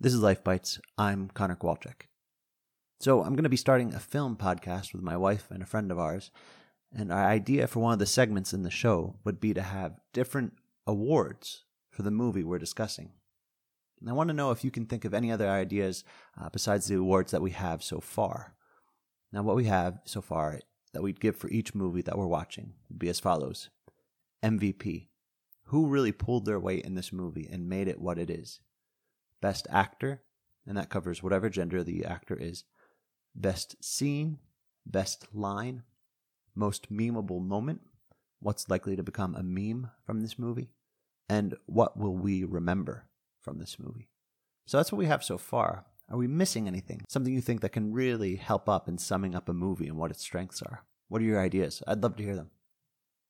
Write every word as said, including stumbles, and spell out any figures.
This is Life Bites. I'm Connor Kowalczyk. So I'm going to be starting a film podcast with my wife and a friend of ours, and our idea for one of the segments in the show would be to have different awards for the movie we're discussing. And I want to know if you can think of any other ideas uh, besides the awards that we have so far. Now, what we have so far that we'd give for each movie that we're watching would be as follows. M V P. Who really pulled their weight in this movie and made it what it is? Best Actor, and that covers whatever gender the actor is. Best Scene, Best Line, Most Memeable Moment, what's likely to become a meme from this movie, and what will we remember from this movie. So that's what we have so far. Are we missing anything? Something you think that can really help up in summing up a movie and what its strengths are? What are your ideas? I'd love to hear them.